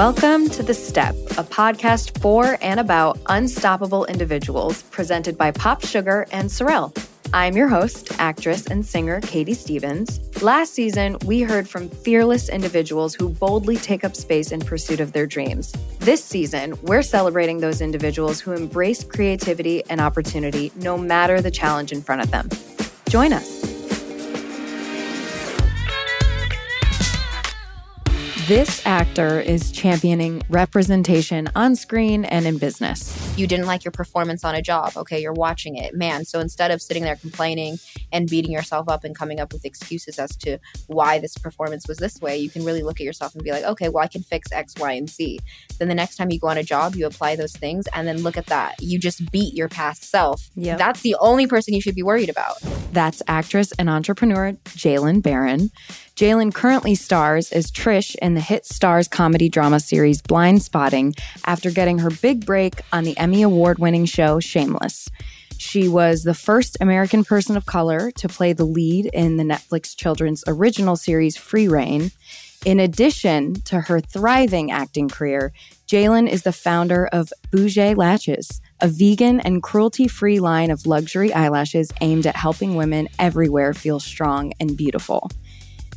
Welcome to The Step, a podcast for and about unstoppable individuals presented by PopSugar and SOREL. I'm your host, actress and singer Katie Stevens. Last season, we heard from fearless individuals who boldly take up space in pursuit of their dreams. This season, we're celebrating those individuals who embrace creativity and opportunity no matter the challenge in front of them. Join us. This actor is championing representation on screen and in business. You didn't like your performance on a job. Okay, you're watching it. Man, so instead of sitting there complaining and beating yourself up and coming up with excuses as to why this performance was this way, you can really look at yourself and be like, okay, well, I can fix X, Y, and Z. Then the next time you go on a job, you apply those things and then look at that. You just beat your past self. Yep. That's the only person you should be worried about. That's actress and entrepreneur Jaylen Barron. Jaylen currently stars as Trish in the hit Stars comedy drama series Blindspotting after getting her big break on the Emmy Award-winning show Shameless. She was the first American person of color to play the lead in the Netflix children's original series Free Rain. In addition to her thriving acting career, Jaylen is the founder of Boujee Lashes, a vegan and cruelty-free line of luxury eyelashes aimed at helping women everywhere feel strong and beautiful.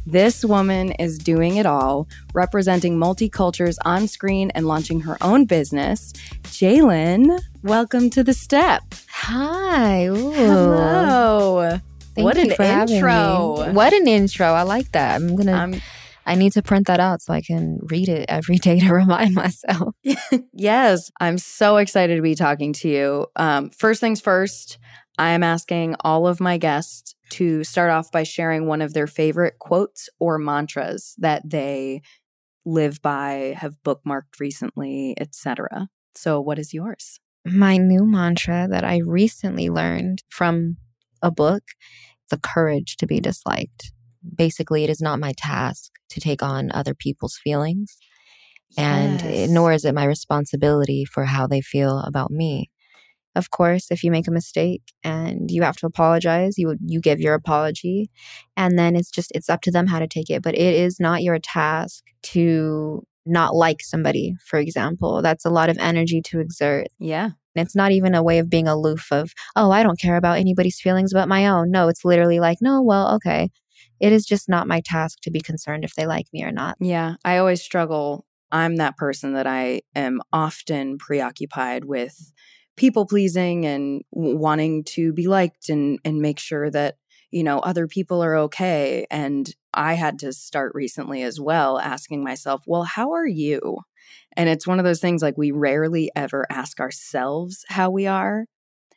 This woman is doing it all, representing multicultures on screen and launching her own business. Jaylen, welcome to The Step. Hi. Ooh. Hello. Thank you for having me. What an intro. I like that. I need to print that out so I can read it every day to remind myself. Yes. I'm so excited to be talking to you. First things first, I am asking all of my guests to start off by sharing one of their favorite quotes or mantras that they live by, have bookmarked recently, etc. So what is yours? My new mantra that I recently learned from a book, the courage to be disliked. Basically, it is not my task to take on other people's feelings, and nor is it my responsibility for how they feel about me. Of course, if you make a mistake and you have to apologize, you give your apology, and then it's up to them how to take it. But it is not your task to not like somebody, for example. That's a lot of energy to exert. Yeah. And it's not even a way of being aloof of, oh, I don't care about anybody's feelings but my own. No, it's literally like, no, well, okay. It is just not my task to be concerned if they like me or not. Yeah. I always struggle. I'm that person that I am often preoccupied with people pleasing and wanting to be liked and make sure that, you know, other people are okay. And I had to start recently as well asking myself, well, how are you? And it's one of those things like we rarely ever ask ourselves how we are.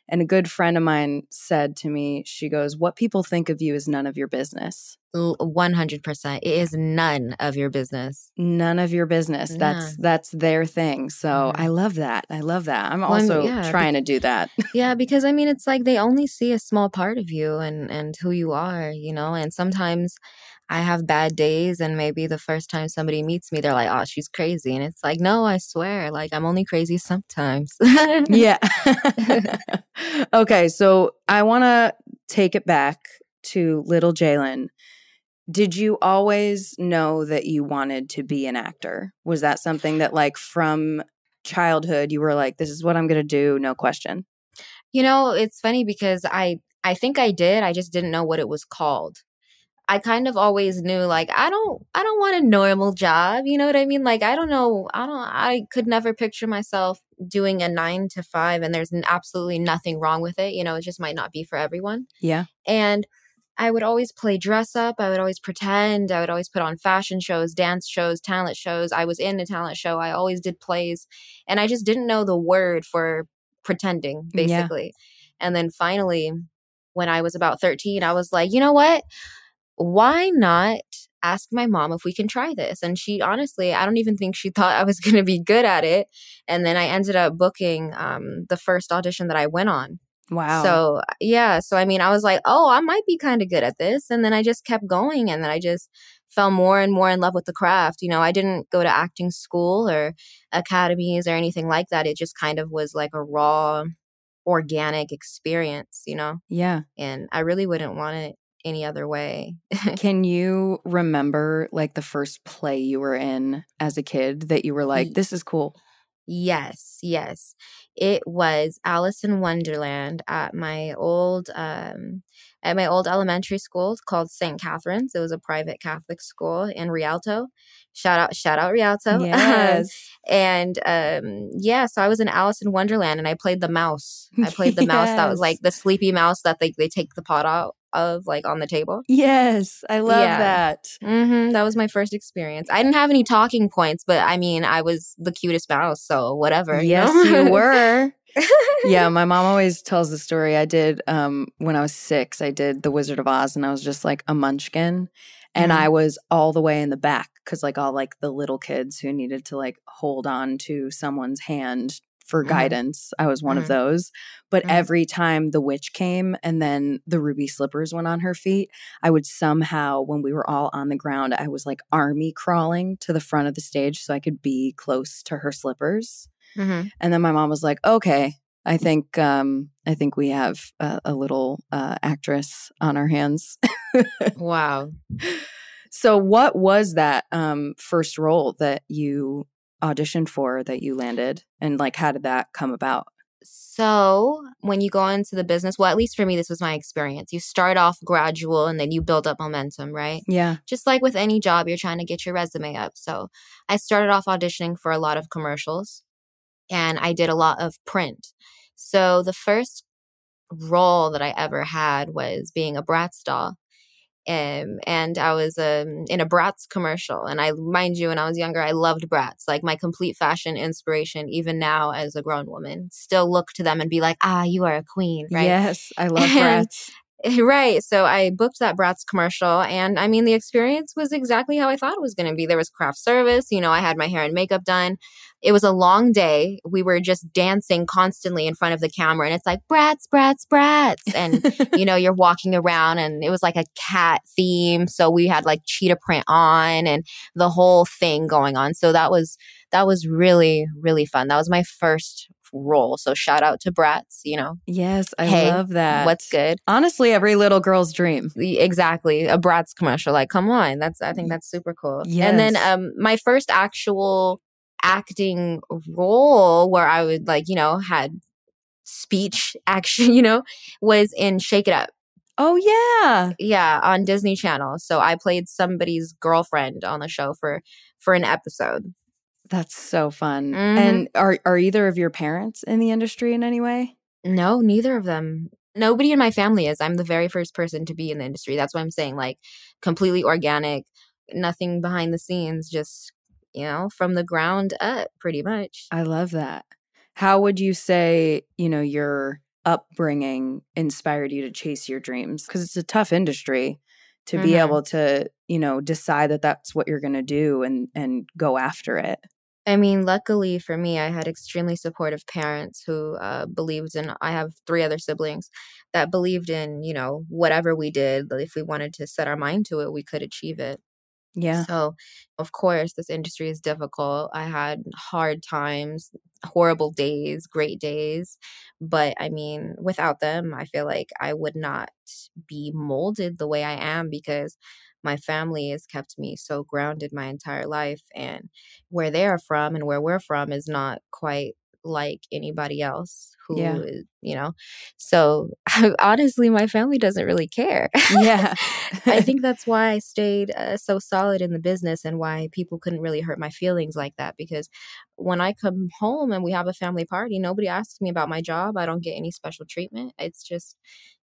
And a good friend of mine said to me, she goes, what people think of you is none of your business. 100%. It is none of your business. None of your business. Yeah. That's their thing. So mm-hmm. I love that. I'm also trying to do that. Yeah, because I mean, it's like they only see a small part of you and who you are, you know, and sometimes I have bad days and maybe the first time somebody meets me, they're like, oh, she's crazy. And it's like, no, I swear, like I'm only crazy sometimes. Yeah. Okay. So I want to take it back to little Jaylen. Did you always know that you wanted to be an actor? Was that something that like from childhood you were like, this is what I'm going to do? No question. You know, it's funny because I think I did. I just didn't know what it was called. I kind of always knew, like, I don't want a normal job. You know what I mean? Like, I don't know. I could never picture myself doing a 9-to-5 and there's absolutely nothing wrong with it. You know, it just might not be for everyone. Yeah. And I would always play dress up. I would always pretend. I would always put on fashion shows, dance shows, talent shows. I was in a talent show. I always did plays. And I just didn't know the word for pretending, basically. Yeah. And then finally, when I was about 13, I was like, you know what? Why not ask my mom if we can try this? And she honestly, I don't even think she thought I was going to be good at it. And then I ended up booking the first audition that I went on. Wow. So, yeah. So, I mean, I was like, oh, I might be kind of good at this. And then I just kept going. And then I just fell more and more in love with the craft. You know, I didn't go to acting school or academies or anything like that. It just kind of was like a raw, organic experience, you know? Yeah. And I really wouldn't want it any other way. Can you remember like the first play you were in as a kid that you were like, this is cool? Yes, yes. It was Alice in Wonderland at my old elementary school called St. Catherine's. It was a private Catholic school in Rialto. Shout out Rialto. Yes. So I was in Alice in Wonderland and I played the mouse. I played the mouse that was like the sleepy mouse that they take the pot out of like on the table. Yes. I love that. Mm-hmm. That was my first experience. I didn't have any talking points, but I mean, I was the cutest mouse. So whatever. Yes, you were. Yeah, my mom always tells the story. I did, when I was 6, I did The Wizard of Oz and I was just like a munchkin. And I was all the way in the back because like all like the little kids who needed to like hold on to someone's hand for guidance. I was one of those. But every time the witch came and then the ruby slippers went on her feet, I would somehow, when we were all on the ground, I was like army crawling to the front of the stage so I could be close to her slippers. Mm-hmm. And then my mom was like, okay, I think we have a little actress on our hands. Wow. So what was that first role that you auditioned for that you landed? And like, how did that come about? So when you go into the business, well, at least for me, this was my experience. You start off gradual and then you build up momentum, right? Yeah. Just like with any job, you're trying to get your resume up. So I started off auditioning for a lot of commercials. And I did a lot of print. So the first role that I ever had was being a Bratz doll. And I was in a Bratz commercial. And I, mind you, when I was younger, I loved Bratz. Like my complete fashion inspiration, even now as a grown woman, still look to them and be like, you are a queen, right? Yes, I love Bratz. Right. So I booked that Bratz commercial and I mean, the experience was exactly how I thought it was going to be. There was craft service. You know, I had my hair and makeup done. It was a long day. We were just dancing constantly in front of the camera and it's like Bratz, Bratz, Bratz. And, you know, you're walking around and it was like a cat theme. So we had like cheetah print on and the whole thing going on. So that was really, really fun. That was my first role. So shout out to Bratz, you know. Yes, I love that. What's good? Honestly, every little girl's dream. Exactly. A Bratz commercial. Like, come on. I think that's super cool. Yes. And then my first actual acting role where I would like, you know, had speech action, you know, was in Shake It Up. Oh, yeah. Yeah, on Disney Channel. So I played somebody's girlfriend on the show for an episode. That's so fun. Mm-hmm. And are either of your parents in the industry in any way? No, neither of them. Nobody in my family is. I'm the very first person to be in the industry. That's what I'm saying. Like completely organic, nothing behind the scenes, just, you know, from the ground up pretty much. I love that. How would you say, you know, your upbringing inspired you to chase your dreams? Because it's a tough industry to be able to, you know, decide that that's what you're going to do and go after it. I mean, luckily for me, I had extremely supportive parents who believed in, I have 3 other siblings that believed in, you know, whatever we did, if we wanted to set our mind to it, we could achieve it. Yeah. So, of course, this industry is difficult. I had hard times, horrible days, great days. But I mean, without them, I feel like I would not be molded the way I am because my family has kept me so grounded my entire life, and where they are from and where we're from is not quite like anybody else who, is, you know, so honestly, my family doesn't really care. Yeah. I think that's why I stayed so solid in the business and why people couldn't really hurt my feelings like that, because when I come home and we have a family party, nobody asks me about my job. I don't get any special treatment. It's just,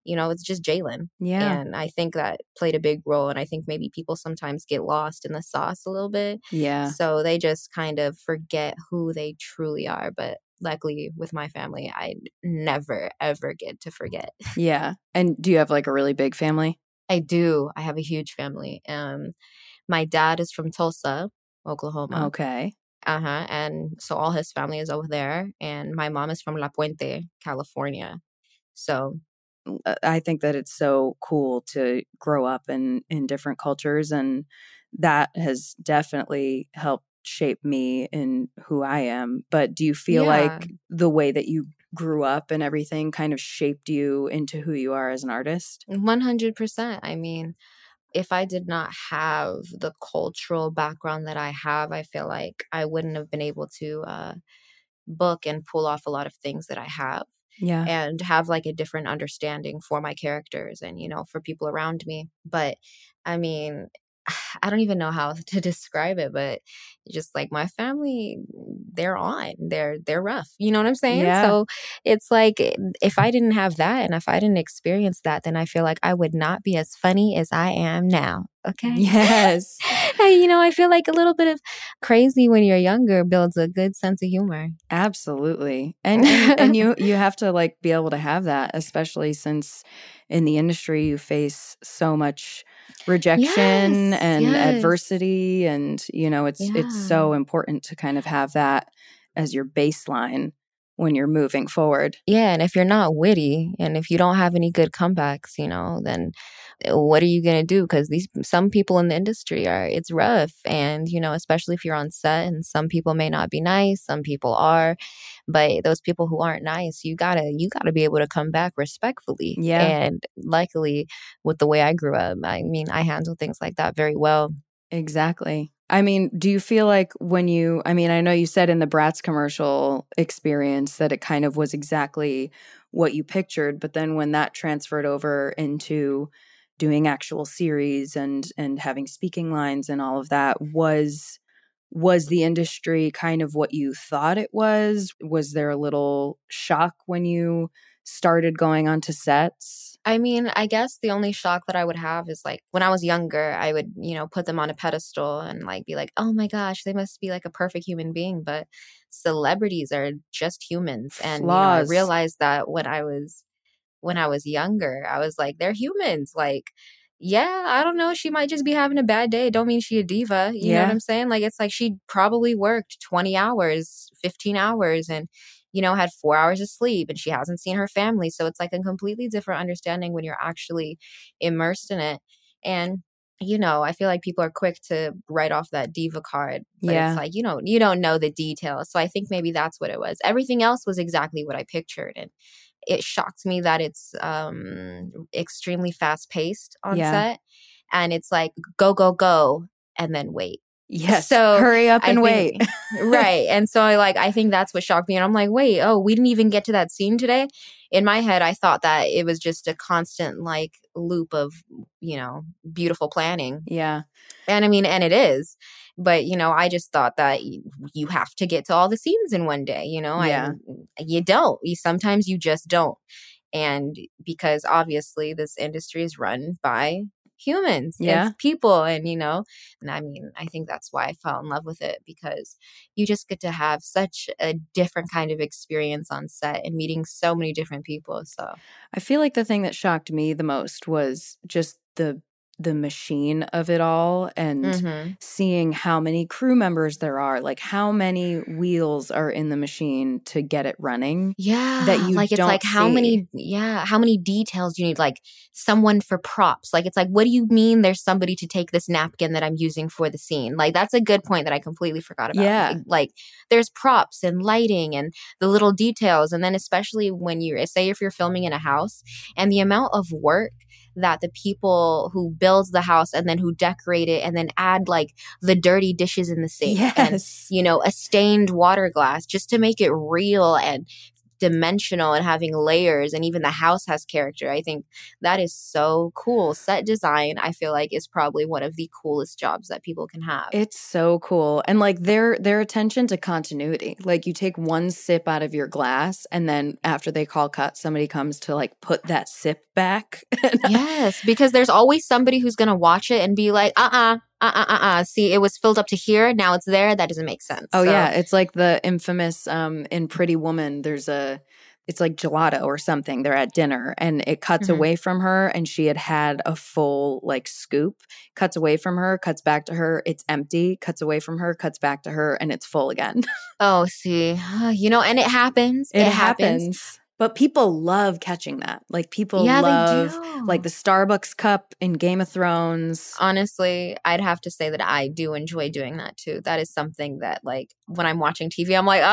you know, it's just Jaylen. Yeah. And I think that played a big role. And I think maybe people sometimes get lost in the sauce a little bit. Yeah. So they just kind of forget who they truly are. But luckily with my family, I never, ever get to forget. Yeah. And do you have like a really big family? I do. I have a huge family. My dad is from Tulsa, Oklahoma. Okay. Uh-huh. And so all his family is over there. And my mom is from La Puente, California. So I think that it's so cool to grow up in different cultures. And that has definitely helped shape me in who I am. But do you feel like the way that you grew up and everything kind of shaped you into who you are as an artist? 100%. I mean, if I did not have the cultural background that I have, I feel like I wouldn't have been able to book and pull off a lot of things that I have. Yeah. And have like a different understanding for my characters and, you know, for people around me. But I mean, I don't even know how to describe it, but just like my family, they're rough. You know what I'm saying? Yeah. So it's like, if I didn't have that and if I didn't experience that, then I feel like I would not be as funny as I am now. Okay. Yes. You know, I feel like a little bit of crazy when you're younger builds a good sense of humor. Absolutely. And you have to like be able to have that, especially since in the industry you face so much rejection adversity. And, you know, it's so important to kind of have that as your baseline when you're moving forward. Yeah. And if you're not witty and if you don't have any good comebacks, you know, then what are you going to do? Because some people in the industry it's rough. And, you know, especially if you're on set and some people may not be nice, some people are, but those people who aren't nice, you gotta be able to come back respectfully. Yeah. And luckily with the way I grew up, I mean, I handle things like that very well. Exactly. I mean, do you feel like I know you said in the Bratz commercial experience that it kind of was exactly what you pictured, but then when that transferred over into doing actual series and having speaking lines and all of that, was the industry kind of what you thought it was? Was there a little shock when you started going onto sets? I mean, I guess the only shock that I would have is like when I was younger, I would, you know, put them on a pedestal and like be like, oh my gosh, they must be like a perfect human being. But celebrities are just humans. And you know, I realized that when I was younger, I was like, they're humans. Like, yeah, I don't know. She might just be having a bad day. Don't mean she a diva. You know what I'm saying? Like, it's like she probably worked 20 hours, 15 hours and you know, had 4 hours of sleep and she hasn't seen her family. So it's like a completely different understanding when you're actually immersed in it. And, you know, I feel like people are quick to write off that diva card. But it's like, you don't know the details. So I think maybe that's what it was. Everything else was exactly what I pictured. And it shocked me that it's extremely fast paced on set. And it's like, go, go, go, and then wait. Yes. So hurry up and wait. Right. And so I think that's what shocked me. And I'm like, wait, oh, we didn't even get to that scene today. In my head, I thought that it was just a constant like loop of, you know, beautiful planning. Yeah. And I mean, and it is. But, you know, I just thought that you have to get to all the scenes in one day. You know, you don't. Sometimes you just don't. And because obviously this industry is run by humans and people, and you know, and I mean, I think that's why I fell in love with it, because you just get to have such a different kind of experience on set and meeting so many different people. So I feel like the thing that shocked me the most was just the machine of it all and seeing how many crew members there are, like how many wheels are in the machine to get it running. Yeah. That you like, it's don't like how see. Many, yeah. How many details you need, like someone for props. Like, it's like, what do you mean there's somebody to take this napkin that I'm using for the scene? Like, that's a good point that I completely forgot about. Yeah. Like there's props and lighting and the little details. And then especially when if you're filming in a house and the amount of work that the people who build the house and then who decorate it and then add like the dirty dishes in the sink and, you know, a stained water glass just to make it real and dimensional and having layers, and even the house has character. I think that is so cool. Set design, I feel like, is probably one of the coolest jobs that people can have. It's so cool. And like their attention to continuity. Like you take one sip out of your glass and then after they call cut, somebody comes to like put that sip back. Yes, because there's always somebody who's going to watch it and be like, see, it was filled up to here. Now it's there. That doesn't make sense. Oh, so. Yeah. It's like the infamous in Pretty Woman, it's like gelato or something. They're at dinner and it cuts away from her and she had a full like scoop, cuts away from her, cuts back to her. It's empty, cuts away from her, cuts back to her, and it's full again. Oh, see, you know, and it happens. But people love catching that. Like, people love, like, the Starbucks cup in Game of Thrones. Honestly, I'd have to say that I do enjoy doing that, too. That is something that, like, when I'm watching TV, I'm like, oh,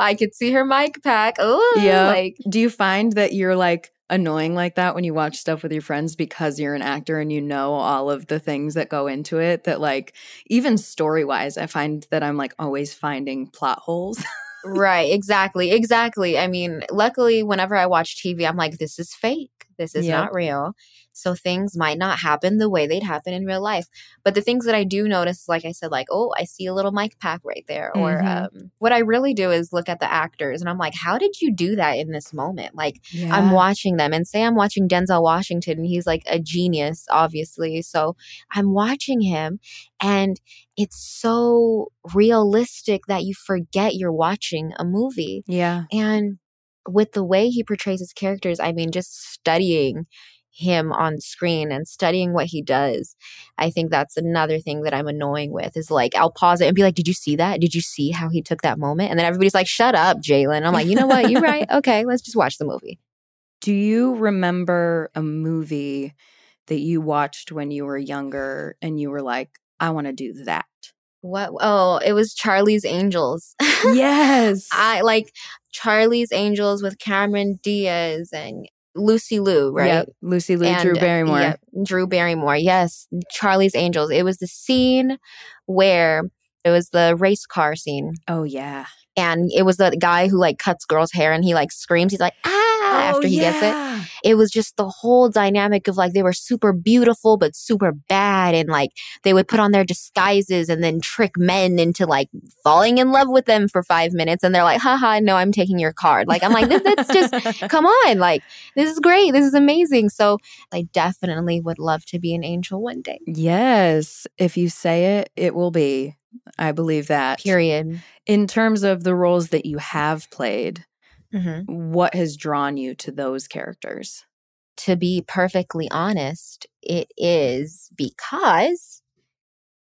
I could see her mic pack. Oh, yeah. Like, do you find that you're, like, annoying like that when you watch stuff with your friends because you're an actor and you know all of the things that go into it? That, like, even story-wise, I find that I'm, like, always finding plot holes. Right, exactly. I mean, luckily, whenever I watch TV, I'm like, this is fake. This is not real. So things might not happen the way they'd happen in real life. But the things that I do notice, like I said, like, oh, I see a little mic pack right there. Mm-hmm. Or what I really do is look at the actors and I'm like, how did you do that in this moment? Like, I'm watching them, and say I'm watching Denzel Washington, and he's like a genius, obviously. So I'm watching him, and it's so realistic that you forget you're watching a movie. Yeah. And with the way he portrays his characters, I mean, just studying him on screen and studying what he does, I think that's another thing that I'm annoying with, is like, I'll pause it and be like, did you see that? Did you see how he took that moment? And then everybody's like, shut up, Jaylen. I'm like, you know what? You're right. Okay, let's just watch the movie. Do you remember a movie that you watched when you were younger and you were like, I want to do that? What? Oh, it was Charlie's Angels. Yes. I like Charlie's Angels with Cameron Diaz and Lucy Liu, right? Yep. Lucy Liu, and Drew Barrymore. Yep. Drew Barrymore, yes. Charlie's Angels. It was the scene where it was the race car scene. Oh, yeah. And it was the guy who, like, cuts girls' hair, and he, like, screams. He's like, ah, after he gets it. It was just the whole dynamic of, like, they were super beautiful but super bad, and, like, they would put on their disguises and then trick men into, like, falling in love with them for 5 minutes, and they're like, haha, no, I'm taking your card. Like, I'm like, that's just, come on. Like, this is great. This is amazing. So I definitely would love to be an angel one day. Yes. If you say it, it will be. I believe that. Period. In terms of the roles that you have played, what has drawn you to those characters? To be perfectly honest, it is because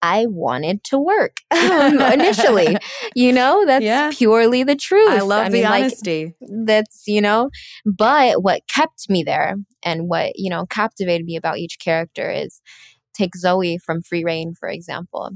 I wanted to work initially. You know, that's purely the truth. I love the honesty. Like, that's, you know, but what kept me there and what, you know, captivated me about each character is, take Zoe from Free Rain, for example.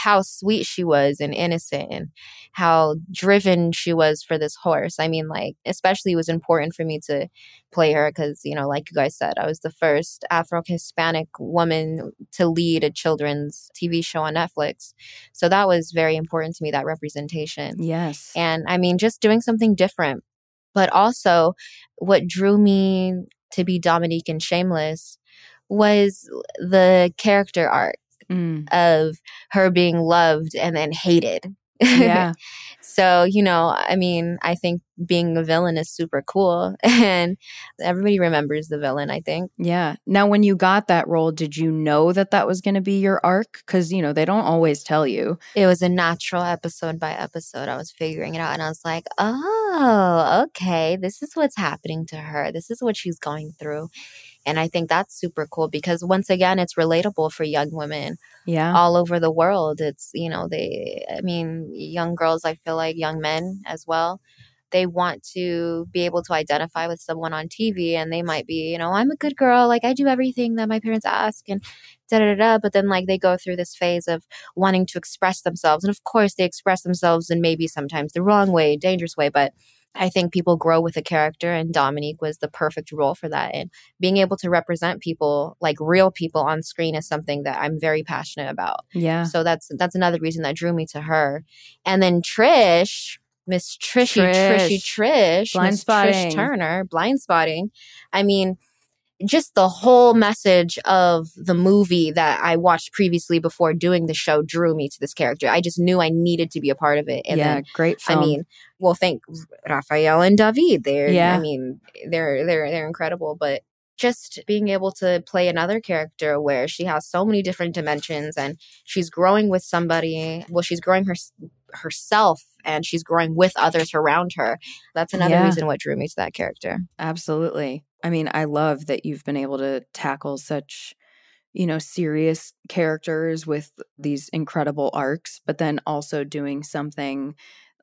How sweet she was and innocent, and how driven she was for this horse. I mean, like, especially it was important for me to play her because, you know, like you guys said, I was the first Afro-Hispanic woman to lead a children's TV show on Netflix. So that was very important to me, that representation. Yes. And I mean, just doing something different. But also what drew me to be Dominique in Shameless was the character arc. Of her being loved and then hated. Yeah. So, you know, I mean, I think being a villain is super cool, and everybody remembers the villain, I think. Yeah. Now, when you got that role, did you know that that was going to be your arc? Because, you know, they don't always tell you. It was a natural episode by episode. I was figuring it out, and I was like, oh, okay, this is what's happening to her. This is what she's going through. And I think that's super cool because, once again, it's relatable for young women all over the world. It's, you know, young girls, I feel like, young men as well. They want to be able to identify with someone on TV, and they might be, you know, I'm a good girl. Like, I do everything that my parents ask and da-da-da-da. But then, like, they go through this phase of wanting to express themselves. And, of course, they express themselves in maybe sometimes the wrong way, dangerous way. But I think people grow with a character, and Dominique was the perfect role for that. And being able to represent people, like real people on screen, is something that I'm very passionate about. Yeah. So that's another reason that drew me to her. And then Trish, Miss Trishy Trish, Blindspotting, Trish Turner, Blindspotting. I mean, just the whole message of the movie that I watched previously before doing the show drew me to this character. I just knew I needed to be a part of it. And then, great film. I mean, well, thank Rafael and David. I mean, they're incredible. But just being able to play another character where she has so many different dimensions, and she's growing with somebody. Well, she's growing herself, and she's growing with others around her. That's another reason what drew me to that character. Absolutely. I mean, I love that you've been able to tackle such, you know, serious characters with these incredible arcs, but then also doing something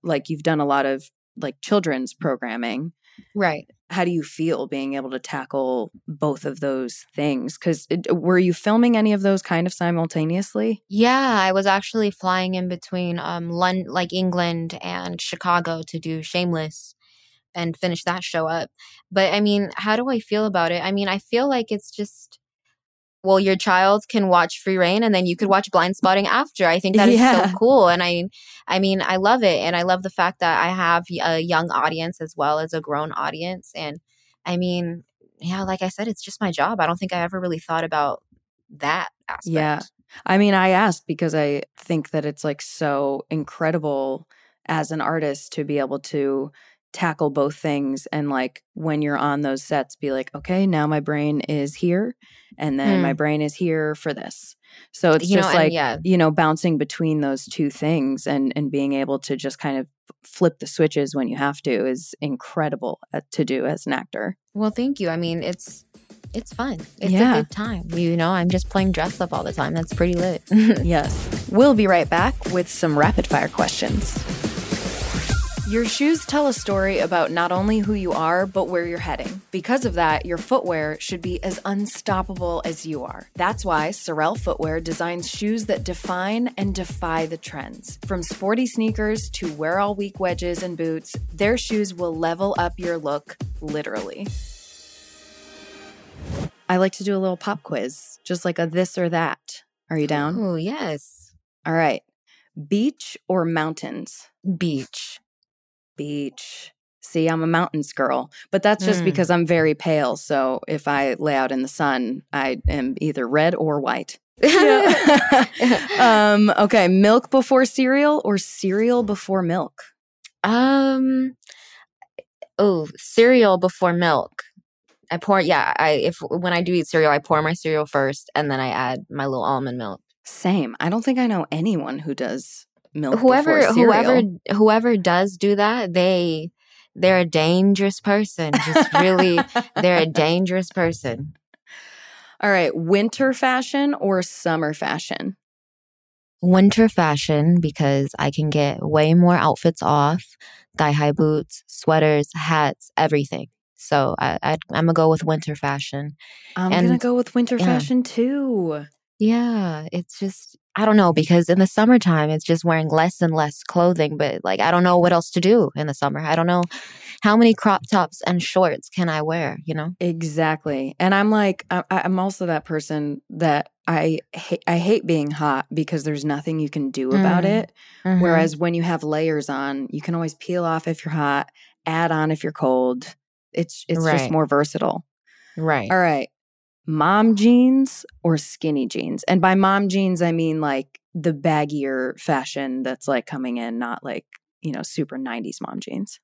like you've done a lot of, like, children's programming. Right. How do you feel being able to tackle both of those things? Because were you filming any of those kind of simultaneously? Yeah, I was actually flying in between England and Chicago to do Shameless and finish that show up. But I mean, how do I feel about it? I mean, I feel like it's just, well, your child can watch Free Rain and then you could watch Blindspotting after. I think that is so cool. And I mean, I love it. And I love the fact that I have a young audience as well as a grown audience. And I mean, yeah, like I said, it's just my job. I don't think I ever really thought about that aspect. Yeah. I mean, I asked because I think that it's like so incredible as an artist to be able to tackle both things and like when you're on those sets be like, okay, now my brain is here and then my brain is here for this. So it's bouncing between those two things and being able to just kind of flip the switches when you have to is incredible to do as an actor. Well, thank you. I mean, it's fun. It's a good time. You know, I'm just playing dress up all the time. That's pretty lit. Yes. We'll be right back with some rapid fire questions. Your shoes tell a story about not only who you are, but where you're heading. Because of that, your footwear should be as unstoppable as you are. That's why SOREL Footwear designs shoes that define and defy the trends. From sporty sneakers to wear-all-week wedges and boots, their shoes will level up your look, literally. I like to do a little pop quiz, just like a this or that. Are you down? Oh, yes. All right. Beach or mountains? Beach. See, I'm a mountains girl, but that's just because I'm very pale. So if I lay out in the sun, I am either red or white. Okay, milk before cereal or cereal before milk? Cereal before milk. When I do eat cereal, I pour my cereal first and then I add my little almond milk. Same. I don't think I know anyone who does milk before cereal. Whoever does do that, they're a dangerous person. Just really, they're a dangerous person. All right, winter fashion or summer fashion? Winter fashion, because I can get way more outfits off, thigh-high boots, sweaters, hats, everything. So I'm going to go with winter fashion. I'm going to go with winter fashion too. Yeah, it's just, I don't know, because in the summertime, it's just wearing less and less clothing. But like, I don't know what else to do in the summer. I don't know how many crop tops and shorts can I wear, you know? Exactly. And I'm like, I'm also that person that I hate being hot because there's nothing you can do about it. Mm-hmm. Whereas when you have layers on, you can always peel off if you're hot, add on if you're cold. It's just more versatile. Right. All right. Mom jeans or skinny jeans? And by mom jeans, I mean like the baggier fashion that's like coming in, not like, you know, super 90s mom jeans.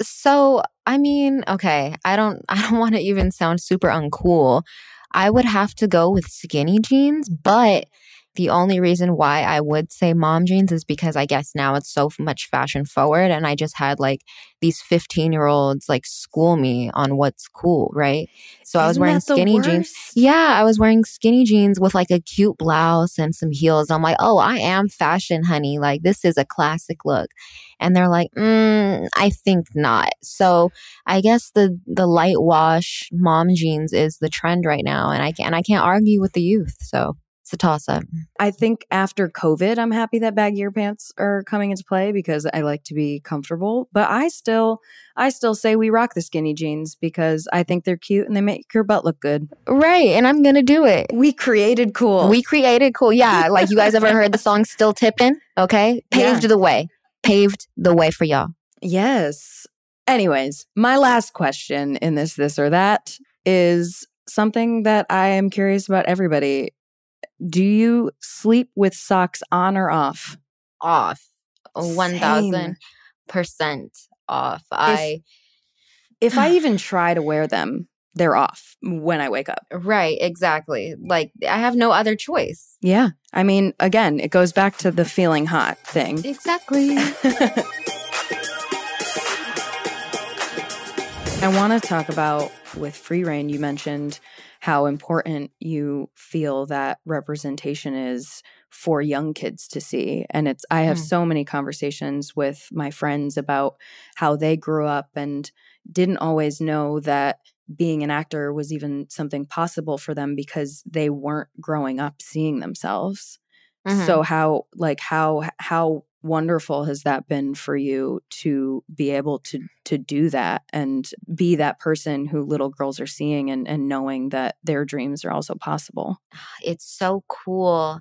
So, I mean, okay, I don't want to even sound super uncool. I would have to go with skinny jeans, but the only reason why I would say mom jeans is because I guess now it's so much fashion forward, and I just had like these 15-year-olds like school me on what's cool, right? So I was wearing skinny jeans. Yeah, I was wearing skinny jeans with like a cute blouse and some heels. I'm like, oh, I am fashion, honey. Like this is a classic look. And they're like, I think not. So I guess the light wash mom jeans is the trend right now, and I can't argue with the youth, so. It's a toss-up. I think after COVID, I'm happy that baggier pants are coming into play because I like to be comfortable. But I still say we rock the skinny jeans because I think they're cute and they make your butt look good. Right. And I'm going to do it. We created cool. Yeah. Like you guys ever heard the song Still Tippin'? Okay. Paved the way for y'all. Yes. Anyways, my last question in this or that is something that I am curious about everybody. Do you sleep with socks on or off? Off. 1,000% off. If I even try to wear them, they're off when I wake up. Right, exactly. Like, I have no other choice. Yeah. I mean, again, it goes back to the feeling hot thing. Exactly. I want to talk about, with Free Rain, you mentioned how important you feel that representation is for young kids to see. And it's, I have so many conversations with my friends about how they grew up and didn't always know that being an actor was even something possible for them because they weren't growing up seeing themselves. Mm-hmm. So how wonderful has that been for you to be able to do that and be that person who little girls are seeing and knowing that their dreams are also possible? It's so cool.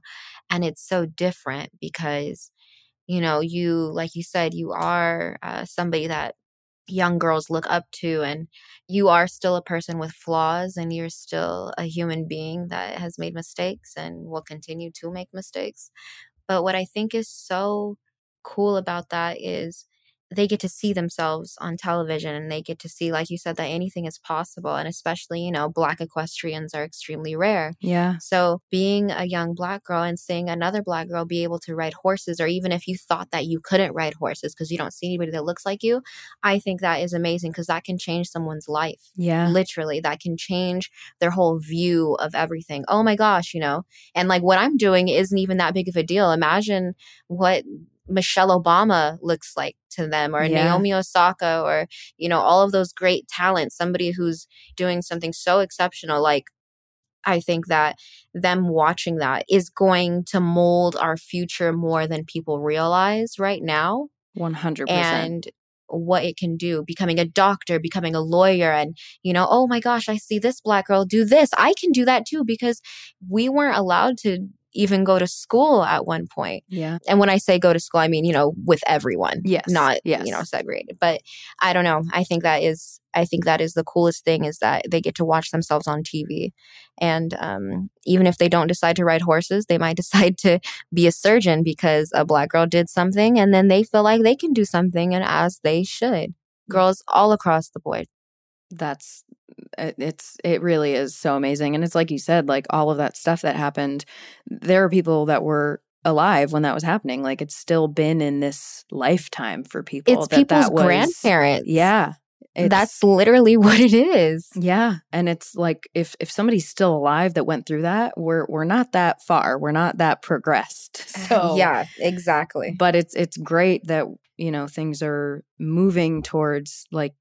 And it's so different because, you know, you, like you said, you are somebody that young girls look up to, and you are still a person with flaws, and you're still a human being that has made mistakes and will continue to make mistakes. But what I think is so cool about that is they get to see themselves on television, and they get to see, like you said, that anything is possible. And especially, you know, Black equestrians are extremely rare. Yeah. So being a young Black girl and seeing another Black girl be able to ride horses, or even if you thought that you couldn't ride horses because you don't see anybody that looks like you, I think that is amazing because that can change someone's life. Yeah. Literally, that can change their whole view of everything. Oh my gosh, you know, and like what I'm doing isn't even that big of a deal. Imagine what Michelle Obama looks like to them, or Naomi Osaka, or, you know, all of those great talents, somebody who's doing something so exceptional. Like, I think that them watching that is going to mold our future more than people realize right now. 100%. And what it can do, becoming a doctor, becoming a lawyer, and, you know, oh my gosh, I see this Black girl do this. I can do that too, because we weren't allowed to even go to school at one point. Yeah. And when I say go to school, I mean, you know, with everyone. Yes. Not, you know, segregated. But I don't know. I think that is the coolest thing, is that they get to watch themselves on TV. And even if they don't decide to ride horses, they might decide to be a surgeon because a Black girl did something, and then they feel like they can do something, and as they should. Girls all across the board. It really is so amazing. And it's like you said, like all of that stuff that happened, there are people that were alive when that was happening. Like, it's still been in this lifetime for people. It's people's grandparents. Yeah. That's literally what it is. Yeah. And it's like, if somebody's still alive that went through that, we're not that far. We're not that progressed. So yeah, exactly. But it's great that, you know, things are moving towards, like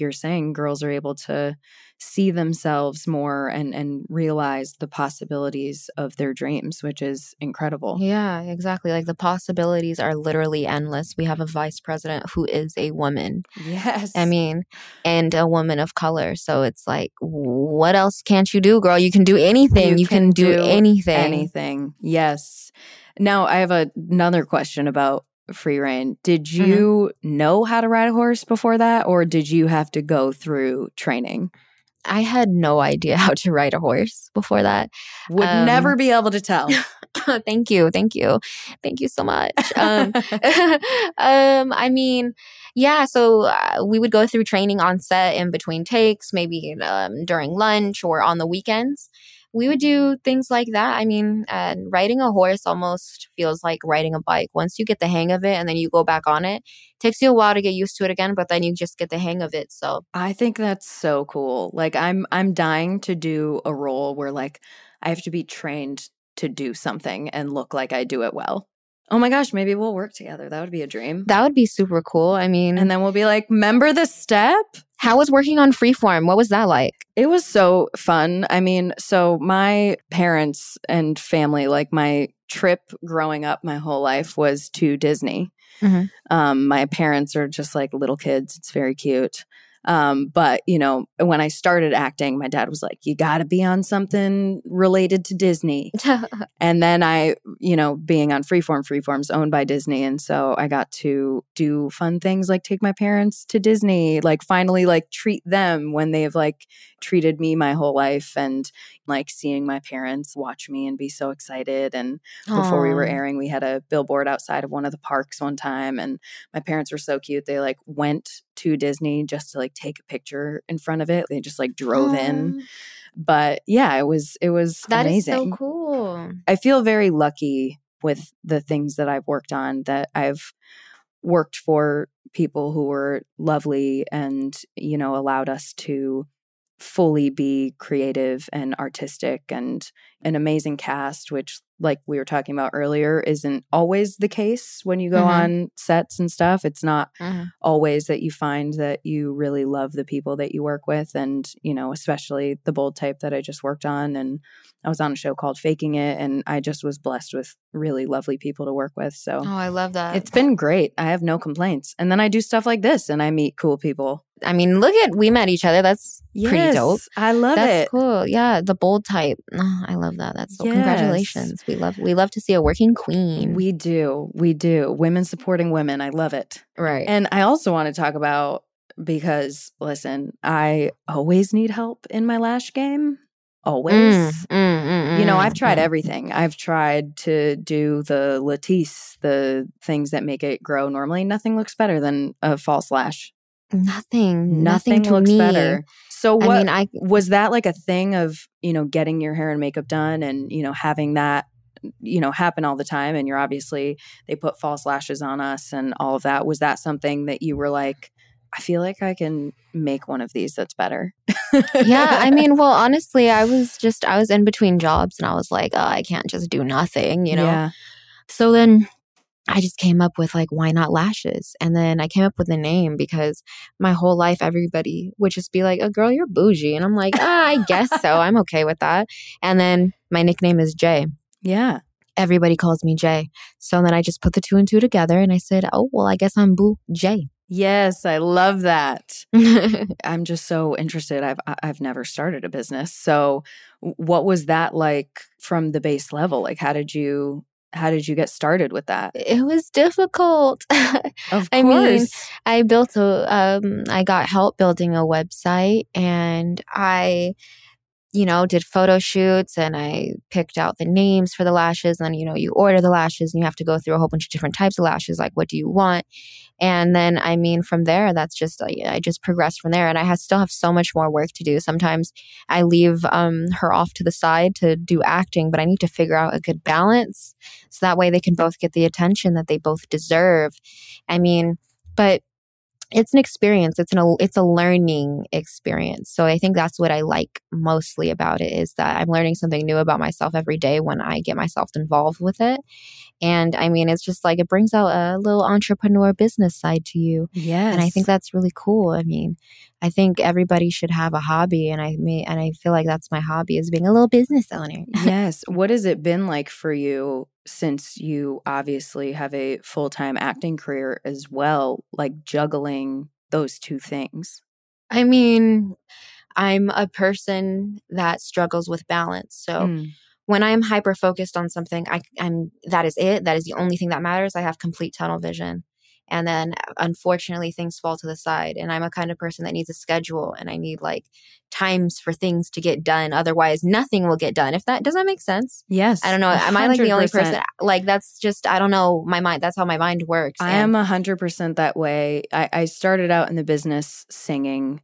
you're saying, girls are able to see themselves more and realize the possibilities of their dreams, which is incredible. Yeah, exactly. Like, the possibilities are literally endless. We have a vice president who is a woman. Yes. I mean, and a woman of color. So it's like, what else can't you do, girl? You can do anything. You can do anything. Anything. Yes. Now I have another question about Free Rain. Did you know how to ride a horse before that, or did you have to go through training? I had no idea how to ride a horse before that. Would never be able to tell. Thank you. Thank you so much. I mean, yeah, so we would go through training on set in between takes, maybe during lunch or on the weekends. We would do things like that. I mean, riding a horse almost feels like riding a bike. Once you get the hang of it and then you go back on it, it takes you a while to get used to it again, but then you just get the hang of it. So I think that's so cool. Like, I'm dying to do a role where, like, I have to be trained to do something and look like I do it well. Oh my gosh, maybe we'll work together. That would be a dream. That would be super cool. I mean, and then we'll be like, remember The Step? How was working on Freeform? What was that like? It was so fun. I mean, so my parents and family, like, my trip growing up my whole life was to Disney. Mm-hmm. My parents are just like little kids. It's very cute. But, you know, when I started acting, my dad was like, you got to be on something related to Disney. And then I, you know, being on Freeform, Freeform's owned by Disney. And so I got to do fun things like take my parents to Disney, like finally like treat them when they've like treated me my whole life, and like seeing my parents watch me and be so excited. And before we were airing, we had a billboard outside of one of the parks one time, and my parents were so cute. They like went to Disney just to like take a picture in front of it. They just like drove in. But yeah, it was amazing. That is so cool. I feel very lucky with the things that I've worked on, that I've worked for people who were lovely and, you know, allowed us to fully be creative and artistic, and an amazing cast, which like we were talking about earlier, isn't always the case when you go on sets and stuff. It's not always that you find that you really love the people that you work with. And, you know, especially The Bold Type that I just worked on. And I was on a show called Faking It, and I just was blessed with really lovely people to work with. So I love that. It's been great. I have no complaints. And then I do stuff like this and I meet cool people. I mean, look at, we met each other. That's pretty dope. I love That's cool. Yeah. The Bold Type. Oh, I love that. That's so congratulations. We love to see a working queen. We do. We do. Women supporting women. I love it. Right. And I also want to talk about, because listen, I always need help in my lash game. Always. You know, I've tried everything. I've tried to do the lattice, the things that make it grow normally. Nothing looks better than a false lash. Nothing to looks me. Better. So what I mean, was that like a thing of, you know, getting your hair and makeup done and, you know, having that, you know, happen all the time? And you're obviously, they put false lashes on us and all of that. Was that something that you were like, I feel like I can make one of these that's better? Yeah. I mean, well, honestly, I was in between jobs and I was like, oh, I can't just do nothing, you know? Yeah. So then I just came up with like, why not lashes? And then I came up with a name because my whole life, everybody would just be like, oh, girl, you're bougie. And I'm like, I guess so. I'm okay with that. And then my nickname is Jay. Yeah. Everybody calls me Jay. So then I just put the two and two together and I said, oh, well, I guess I'm Boo Jay. Yes, I love that. I'm just so interested. I've never started a business. So what was that like from the base level? Like, how did you get started with that? It was difficult. Of course. I mean, I got help building a website and I, you know, did photo shoots and I picked out the names for the lashes. And, you know, you order the lashes and you have to go through a whole bunch of different types of lashes. Like, what do you want? And then, I mean, from there, that's just, I just progressed from there. And I still have so much more work to do. Sometimes I leave her off to the side to do acting, but I need to figure out a good balance so that way they can both get the attention that they both deserve. I mean, but it's an experience. It's a learning experience. So I think that's what I like mostly about it, is that I'm learning something new about myself every day when I get myself involved with it. And I mean, it's just like, it brings out a little entrepreneur business side to you. Yes. And I think that's really cool. I mean, I think everybody should have a hobby. And I feel like that's my hobby, is being a little business owner. Yes. What has it been like for you since you obviously have a full-time acting career as well, like juggling those two things? I mean, I'm a person that struggles with balance. So when I'm hyper-focused on something, that is it. That is the only thing that matters. I have complete tunnel vision. And then, unfortunately, things fall to the side. And I'm a kind of person that needs a schedule, and I need like times for things to get done. Otherwise, nothing will get done. If that, does that make sense? Yes. I don't know. 100%. Am I like the only person? Like, that's just, I don't know. My mind, that's how my mind works. I am 100% that way. I started out in the business singing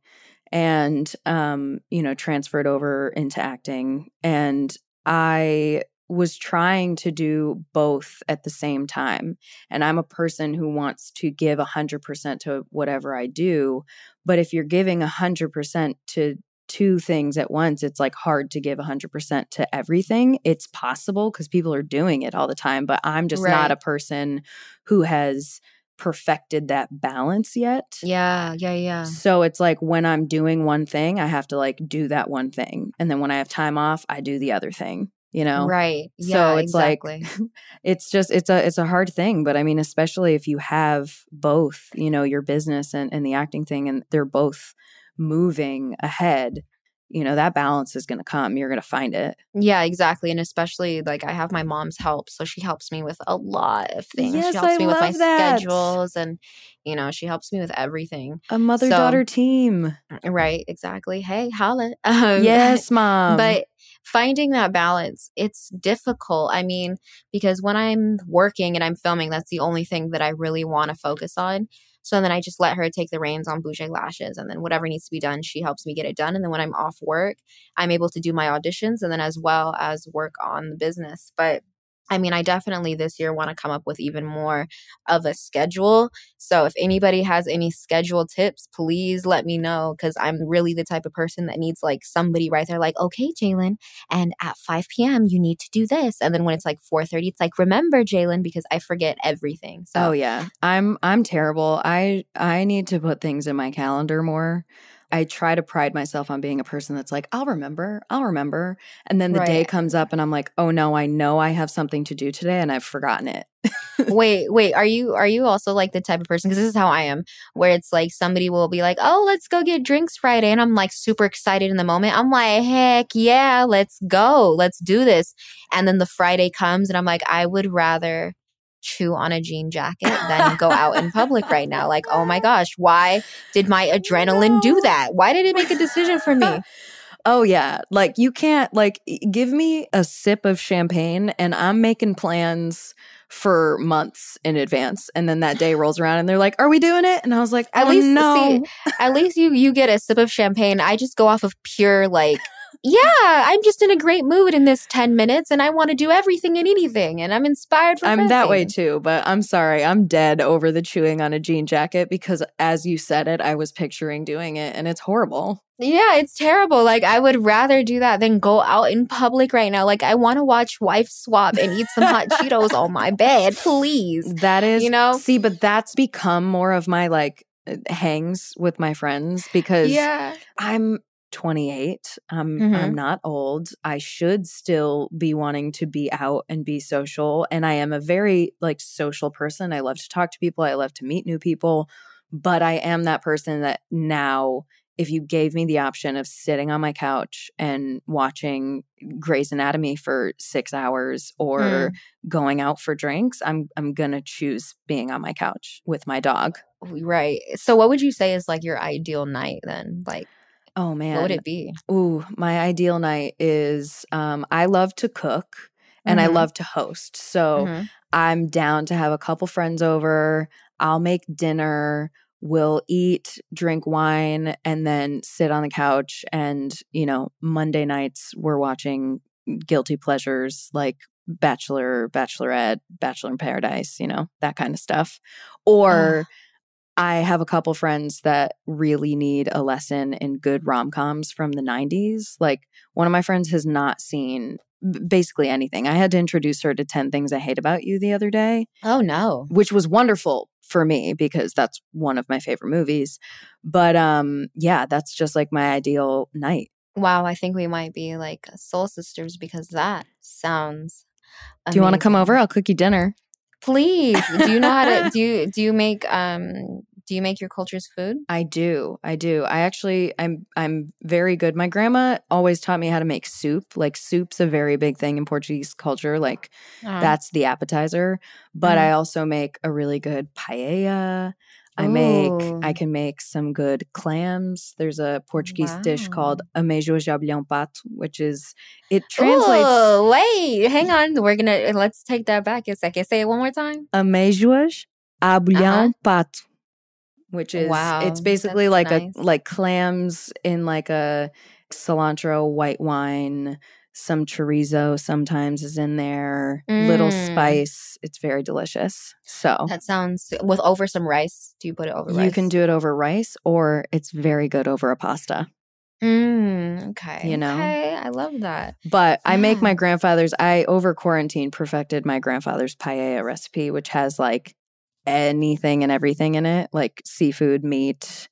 and, you know, transferred over into acting. And I was trying to do both at the same time. And I'm a person who wants to give 100% to whatever I do. But if you're giving 100% to two things at once, it's like hard to give 100% to everything. It's possible because people are doing it all the time, but I'm just not a person who has perfected that balance yet. Yeah. So it's like when I'm doing one thing, I have to like do that one thing. And then when I have time off, I do the other thing. You know? Right. Yeah, so it's exactly. Like, it's just, it's a hard thing. But I mean, especially if you have both, you know, your business and the acting thing, and they're both moving ahead, you know, that balance is going to come. You're going to find it. Yeah, exactly. And especially like I have my mom's help. So she helps me with a lot of things. Yes, she helps me with my schedules and, you know, she helps me with everything. A mother-daughter team. Right. Exactly. Hey, holla. Yes, Mom. But finding that balance, it's difficult. I mean, because when I'm working and I'm filming, that's the only thing that I really want to focus on. So then I just let her take the reins on Boujee Lashes, and then whatever needs to be done, she helps me get it done. And then when I'm off work, I'm able to do my auditions and then as well as work on the business. But I mean, I definitely this year want to come up with even more of a schedule. So if anybody has any schedule tips, please let me know, because I'm really the type of person that needs like somebody right there like, okay, Jaylen, and at 5 p.m. you need to do this. And then when it's like 4:30, it's like, remember, Jaylen, because I forget everything. So. Oh, yeah. I'm terrible. I need to put things in my calendar more. I try to pride myself on being a person that's like, I'll remember. And then the day comes up and I'm like, oh no, I know I have something to do today and I've forgotten it. Wait, are you also like the type of person, because this is how I am, where it's like somebody will be like, oh, let's go get drinks Friday. And I'm like super excited in the moment. I'm like, heck yeah, let's go. Let's do this. And then the Friday comes and I'm like, I would rather chew on a jean jacket than go out in public right now. Like, oh my gosh, why did my adrenaline do that? Why did it make a decision for me? Oh yeah. Like you can't, like, give me a sip of champagne and I'm making plans for months in advance. And then that day rolls around and they're like, are we doing it? And I was like, oh, at least you get a sip of champagne. I just go off of pure like, yeah, I'm just in a great mood in this 10 minutes and I want to do everything and anything and I'm inspired for everything. I'm that way too, but I'm sorry. I'm dead over the chewing on a jean jacket because as you said it, I was picturing doing it and it's horrible. Yeah, it's terrible. Like, I would rather do that than go out in public right now. Like, I want to watch Wife Swap and eat some hot Cheetos on my bed, please. That is, you know, see, but that's become more of my like hangs with my friends because I'm 28. I'm not old. I should still be wanting to be out and be social. And I am a very like social person. I love to talk to people. I love to meet new people. But I am that person that now, if you gave me the option of sitting on my couch and watching Grey's Anatomy for 6 hours or going out for drinks, I'm going to choose being on my couch with my dog. Right. So what would you say is like your ideal night then? Like, oh, man. What would it be? Ooh, my ideal night is I love to cook and I love to host. So I'm down to have a couple friends over. I'll make dinner. We'll eat, drink wine, and then sit on the couch. And, you know, Monday nights we're watching guilty pleasures like Bachelor, Bachelorette, Bachelor in Paradise, you know, that kind of stuff. Or I have a couple friends that really need a lesson in good rom-coms from the 90s. Like, one of my friends has not seen basically anything. I had to introduce her to 10 Things I Hate About You the other day. Oh, no. Which was wonderful for me because that's one of my favorite movies. But yeah, that's just like my ideal night. Wow, I think we might be like soul sisters because that sounds amazing. Do you want to come over? I'll cook you dinner. Please. Do you know how to do you make your culture's food? I do. I'm very good. My grandma always taught me how to make soup. Like, soup's a very big thing in Portuguese culture. Like that's the appetizer. But I also make a really good paella. I can make some good clams. There's a Portuguese dish called amejo jablão pato, which is, it translates. Oh, wait, hang on. Let's take that back a second. Say it one more time. Amejo jablão pato, which is, it's basically like like clams in like a cilantro, white wine, some chorizo sometimes is in there, little spice. It's very delicious. So that sounds, with over some rice. Do you put it over rice? You can do it over rice, or it's very good over a pasta. Okay. You know? Okay. I love that. But I make my grandfather's, I over quarantine perfected my grandfather's paella recipe, which has like anything and everything in it, like seafood, meat,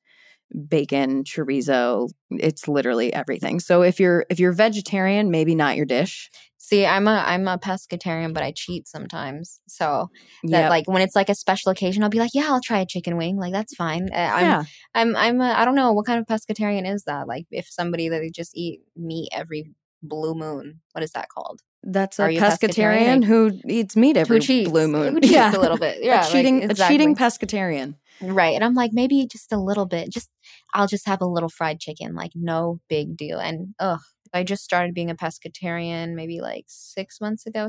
bacon, chorizo, it's literally everything. So if you're vegetarian, maybe not your dish. See, I'm a pescatarian, but I cheat sometimes. So that like when it's like a special occasion, I'll be like, yeah, I'll try a chicken wing. Like, that's fine. I don't know, what kind of pescatarian is that? Like, if somebody that they just eat meat every blue moon, what is that called? That's a pescatarian like, who eats meat every blue moon. Who cheats a little bit. Yeah, a cheating pescatarian. Right. And I'm like, maybe just a little bit. I'll just have a little fried chicken. Like, no big deal. And I just started being a pescatarian maybe like 7 months ago.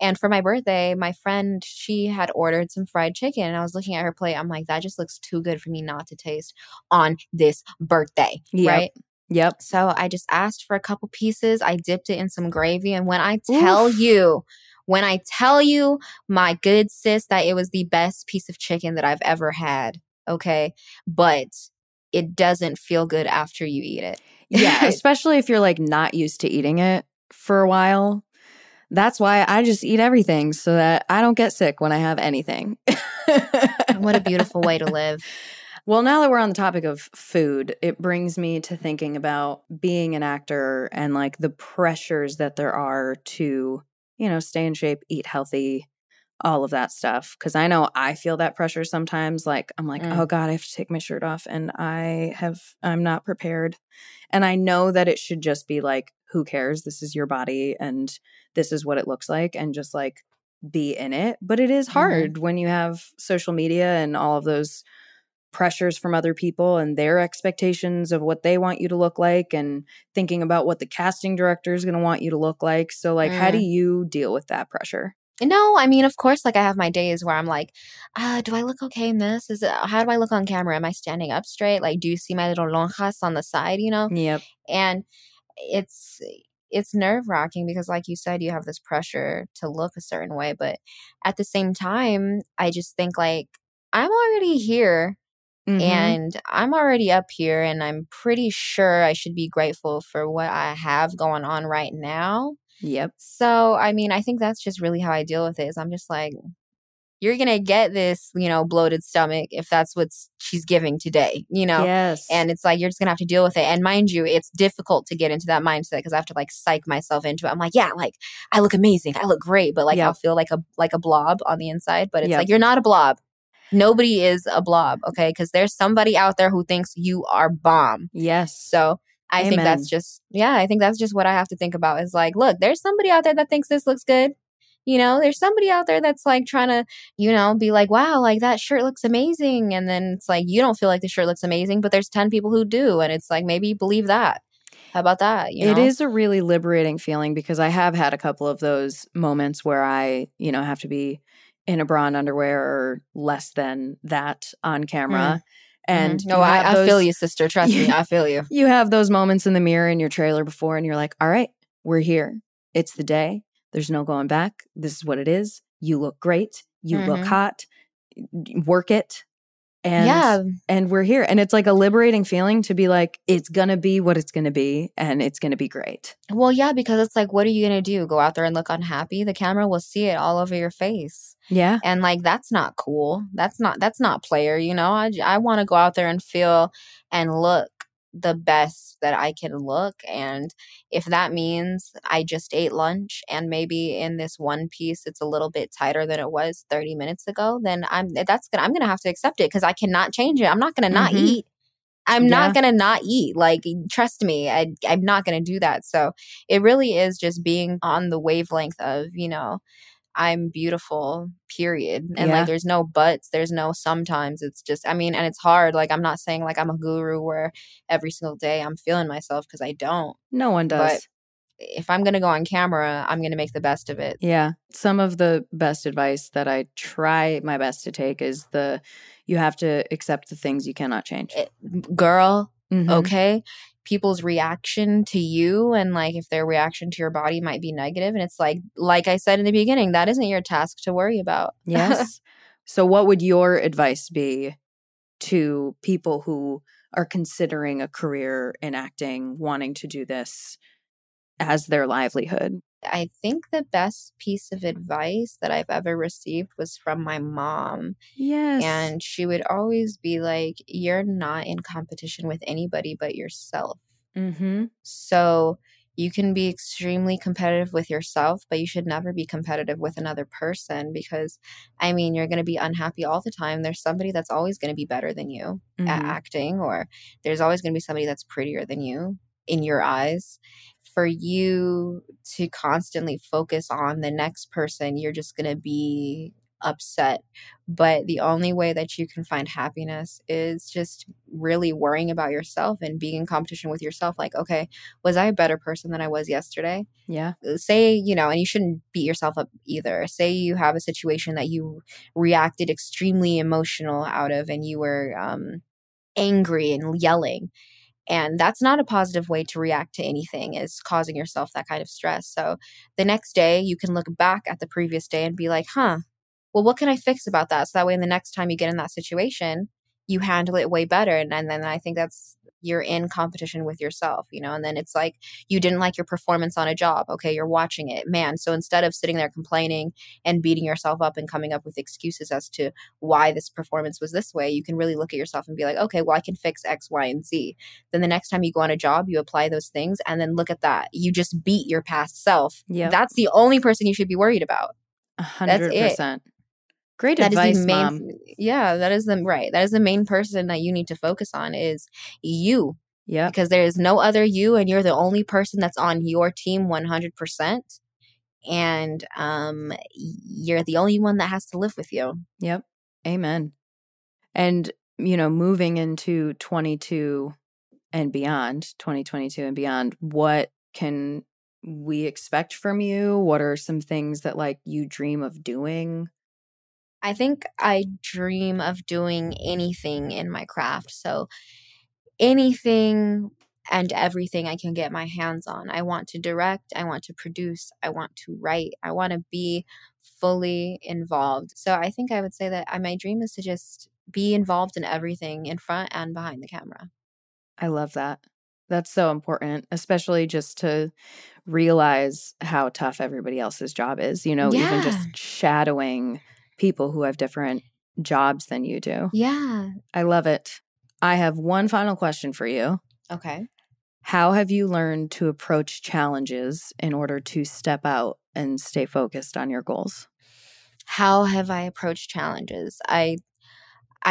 And for my birthday, my friend, she had ordered some fried chicken. And I was looking at her plate. I'm like, that just looks too good for me not to taste on this birthday. Yep. Right? Yep. So I just asked for a couple pieces. I dipped it in some gravy. And when I tell you When I tell you, my good sis, that it was the best piece of chicken that I've ever had, okay? But it doesn't feel good after you eat it. Yeah, especially if you're like not used to eating it for a while. That's why I just eat everything so that I don't get sick when I have anything. What a beautiful way to live. Well, now that we're on the topic of food, it brings me to thinking about being an actor and like the pressures that there are to, you know, stay in shape, eat healthy, all of that stuff. Because I know I feel that pressure sometimes. Like I'm like, oh God, I have to take my shirt off and I'm not prepared. And I know that it should just be like, who cares? This is your body and this is what it looks like, and just like be in it. But it is hard when you have social media and all of those pressures from other people and their expectations of what they want you to look like, and thinking about what the casting director is going to want you to look like. So like, how do you deal with that pressure? No, I mean, of course, like I have my days where I'm like, do I look okay in this? How do I look on camera? Am I standing up straight? Like, do you see my little lonjas on the side, you know? Yep. And it's nerve-wracking because like you said, you have this pressure to look a certain way. But at the same time, I just think like, I'm already here. Mm-hmm. And I'm already up here, and I'm pretty sure I should be grateful for what I have going on right now. Yep. So, I mean, I think that's just really how I deal with it, is I'm just like, you're going to get this, you know, bloated stomach if that's what she's giving today, you know? Yes. And it's like, you're just going to have to deal with it. And mind you, it's difficult to get into that mindset because I have to like psych myself into it. I'm like, yeah, like I look amazing. I look great. But like, I'll feel like a blob on the inside, but it's like, you're not a blob. Nobody is a blob, okay? Because there's somebody out there who thinks you are bomb. Yes. So I think that's just, I think that's just what I have to think about, is like, look, there's somebody out there that thinks this looks good. You know, there's somebody out there that's like trying to, you know, be like, wow, like that shirt looks amazing. And then it's like, you don't feel like the shirt looks amazing, but there's 10 people who do. And it's like, maybe believe that. How about that? You know? It is a really liberating feeling, because I have had a couple of those moments where I, you know, have to be in a bra and underwear or less than that on camera. And no, I feel you, sister. Trust me. I feel you. You have those moments in the mirror in your trailer before, and you're like, all right, we're here. It's the day. There's no going back. This is what it is. You look great. You look hot. Work it. And, and we're here. And it's like a liberating feeling to be like, it's going to be what it's going to be, and it's going to be great. Well, yeah, because it's like, what are you going to do? Go out there and look unhappy? The camera will see it all over your face. Yeah. And like, that's not cool. That's not player, you know? I want to go out there and feel and look the best that I can look. And if that means I just ate lunch and maybe in this one piece it's a little bit tighter than it was 30 minutes ago, then I'm gonna have to accept it, because I cannot change it. I'm not gonna not eat. I'm not gonna not eat. Like, trust me, I'm not gonna do that. So it really is just being on the wavelength of, you know, I'm beautiful, period. And like, there's no buts. There's no sometimes. It's just, I mean, and it's hard. Like, I'm not saying like I'm a guru where every single day I'm feeling myself, because I don't. No one does. But if I'm going to go on camera, I'm going to make the best of it. Yeah. Some of the best advice that I try my best to take is you have to accept the things you cannot change. Girl, okay? People's reaction to you, and like if their reaction to your body might be negative, and it's like I said in the beginning, that isn't your task to worry about. Yes. So what would your advice be to people who are considering a career in acting, wanting to do this as their livelihood? I think the best piece of advice that I've ever received was from my mom. Yes. And she would always be like, you're not in competition with anybody but yourself. So you can be extremely competitive with yourself, but you should never be competitive with another person, because, I mean, you're going to be unhappy all the time. There's somebody that's always going to be better than you at acting, or there's always going to be somebody that's prettier than you in your eyes. For you to constantly focus on the next person, you're just going to be upset. But the only way that you can find happiness is just really worrying about yourself and being in competition with yourself. Like, okay, was I a better person than I was yesterday? Yeah. Say, you know, and you shouldn't beat yourself up either. Say you have a situation that you reacted extremely emotional out of, and you were angry and yelling. And that's not a positive way to react to anything, is causing yourself that kind of stress. So the next day you can look back at the previous day and be like, huh, well, what can I fix about that? So that way, in the next time you get in that situation, you handle it way better. And then I think that's, you're in competition with yourself, you know, and then it's like, you didn't like your performance on a job. Okay, you're watching it, man. So instead of sitting there complaining and beating yourself up and coming up with excuses as to why this performance was this way, you can really look at yourself and be like, okay, well, I can fix X, Y, and Z. Then the next time you go on a job, you apply those things and then look at that. You just beat your past self. Yep. That's the only person you should be worried about. 100%. Great advice, Mom. Yeah, that is the right. That is the main person that you need to focus on, is you. Yeah. Because there is no other you, and you're the only person that's on your team 100%. And you're the only one that has to live with you. Yep. Amen. And, you know, moving into 2022 and beyond, what can we expect from you? What are some things that, like, you dream of doing? I think I dream of doing anything in my craft. So anything and everything I can get my hands on. I want to direct. I want to produce. I want to write. I want to be fully involved. So I think I would say that my dream is to just be involved in everything, in front and behind the camera. I love that. That's so important, especially just to realize how tough everybody else's job is. You know, yeah. Even just shadowing people who have different jobs than you do. Yeah. I love it. I have one final question for you. Okay. How have you learned to approach challenges in order to step out and stay focused on your goals? How have I approached challenges? I'm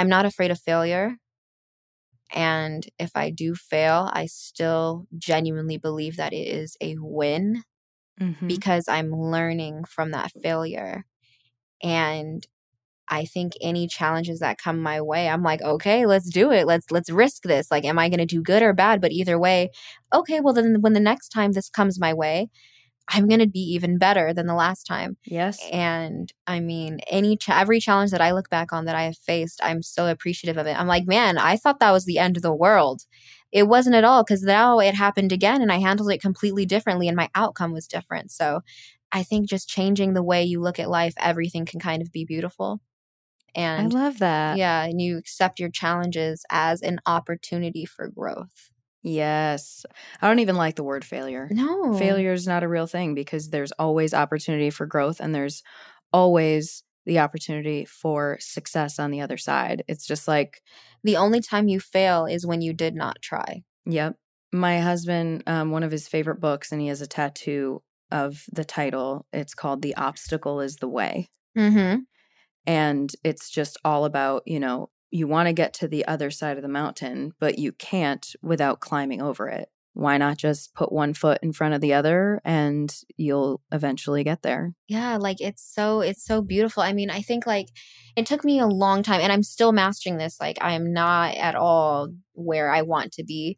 not afraid of failure. And if I do fail, I still genuinely believe that it is a win, because I'm learning from that failure. And I think any challenges that come my way, I'm like, okay, let's do it. Let's risk this. Like, am I going to do good or bad? But either way, okay, well, then when the next time this comes my way, I'm going to be even better than the last time. Yes. And I mean, every challenge that I look back on that I have faced, I'm so appreciative of it. I'm like, man, I thought that was the end of the world. It wasn't at all, because now it happened again and I handled it completely differently and my outcome was different. So I think just changing the way you look at life, everything can kind of be beautiful. And I love that. Yeah. And you accept your challenges as an opportunity for growth. Yes. I don't even like the word failure. No. Failure is not a real thing, because there's always opportunity for growth and there's always the opportunity for success on the other side. It's just like, the only time you fail is when you did not try. Yep. My husband, one of his favorite books, and he has a tattoo of the title, it's called The Obstacle is the Way. Mm-hmm. And it's just all about, you know, you want to get to the other side of the mountain, but you can't without climbing over it. Why not just put one foot in front of the other and you'll eventually get there? Yeah, like it's so beautiful. I mean, I think like it took me a long time, and I'm still mastering this. Like, I am not at all where I want to be,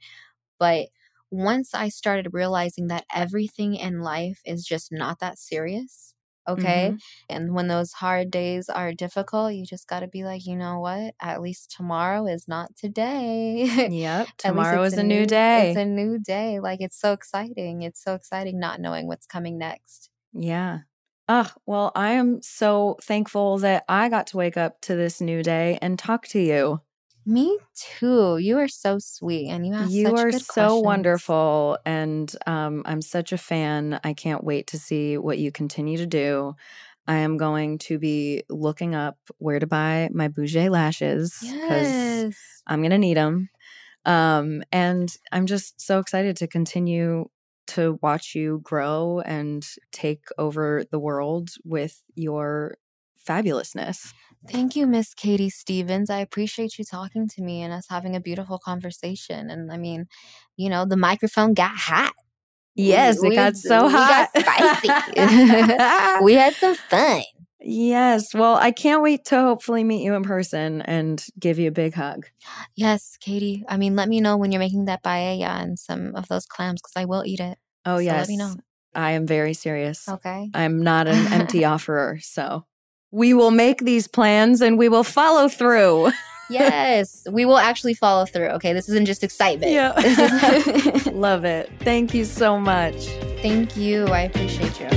but once I started realizing that everything in life is just not that serious, okay? Mm-hmm. And when those hard days are difficult, you just got to be like, you know what? At least tomorrow is not today. Yep. Tomorrow is a new day. It's a new day. Like, it's so exciting. It's so exciting not knowing what's coming next. Yeah. Oh, well, I am so thankful that I got to wake up to this new day and talk to you. Me too. You are so sweet, and you ask such good questions. You are so wonderful, and I'm such a fan. I can't wait to see what you continue to do. I am going to be looking up where to buy my Boujee lashes, because yes, I'm going to need them. And I'm just so excited to continue to watch you grow and take over the world with your fabulousness. Thank you, Miss Katie Stevens. I appreciate you talking to me and us having a beautiful conversation. And I mean, you know, the microphone got hot. Yes, it got so hot. We got spicy. We had some fun. Yes. Well, I can't wait to hopefully meet you in person and give you a big hug. Yes, Katie. I mean, let me know when you're making that paella and some of those clams, because I will eat it. Oh, so yes. Let me know. I am very serious. Okay. I'm not an empty offerer, so. We will make these plans and we will follow through. Yes, we will actually follow through. Okay, this isn't just excitement. Yeah. Love it. Thank you so much. Thank you. I appreciate you.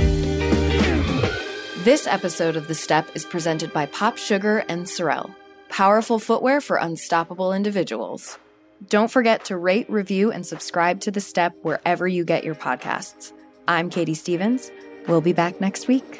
This episode of The Step is presented by PopSugar and SOREL, powerful footwear for unstoppable individuals. Don't forget to rate, review, and subscribe to The Step wherever you get your podcasts. I'm Katie Stevens. We'll be back next week.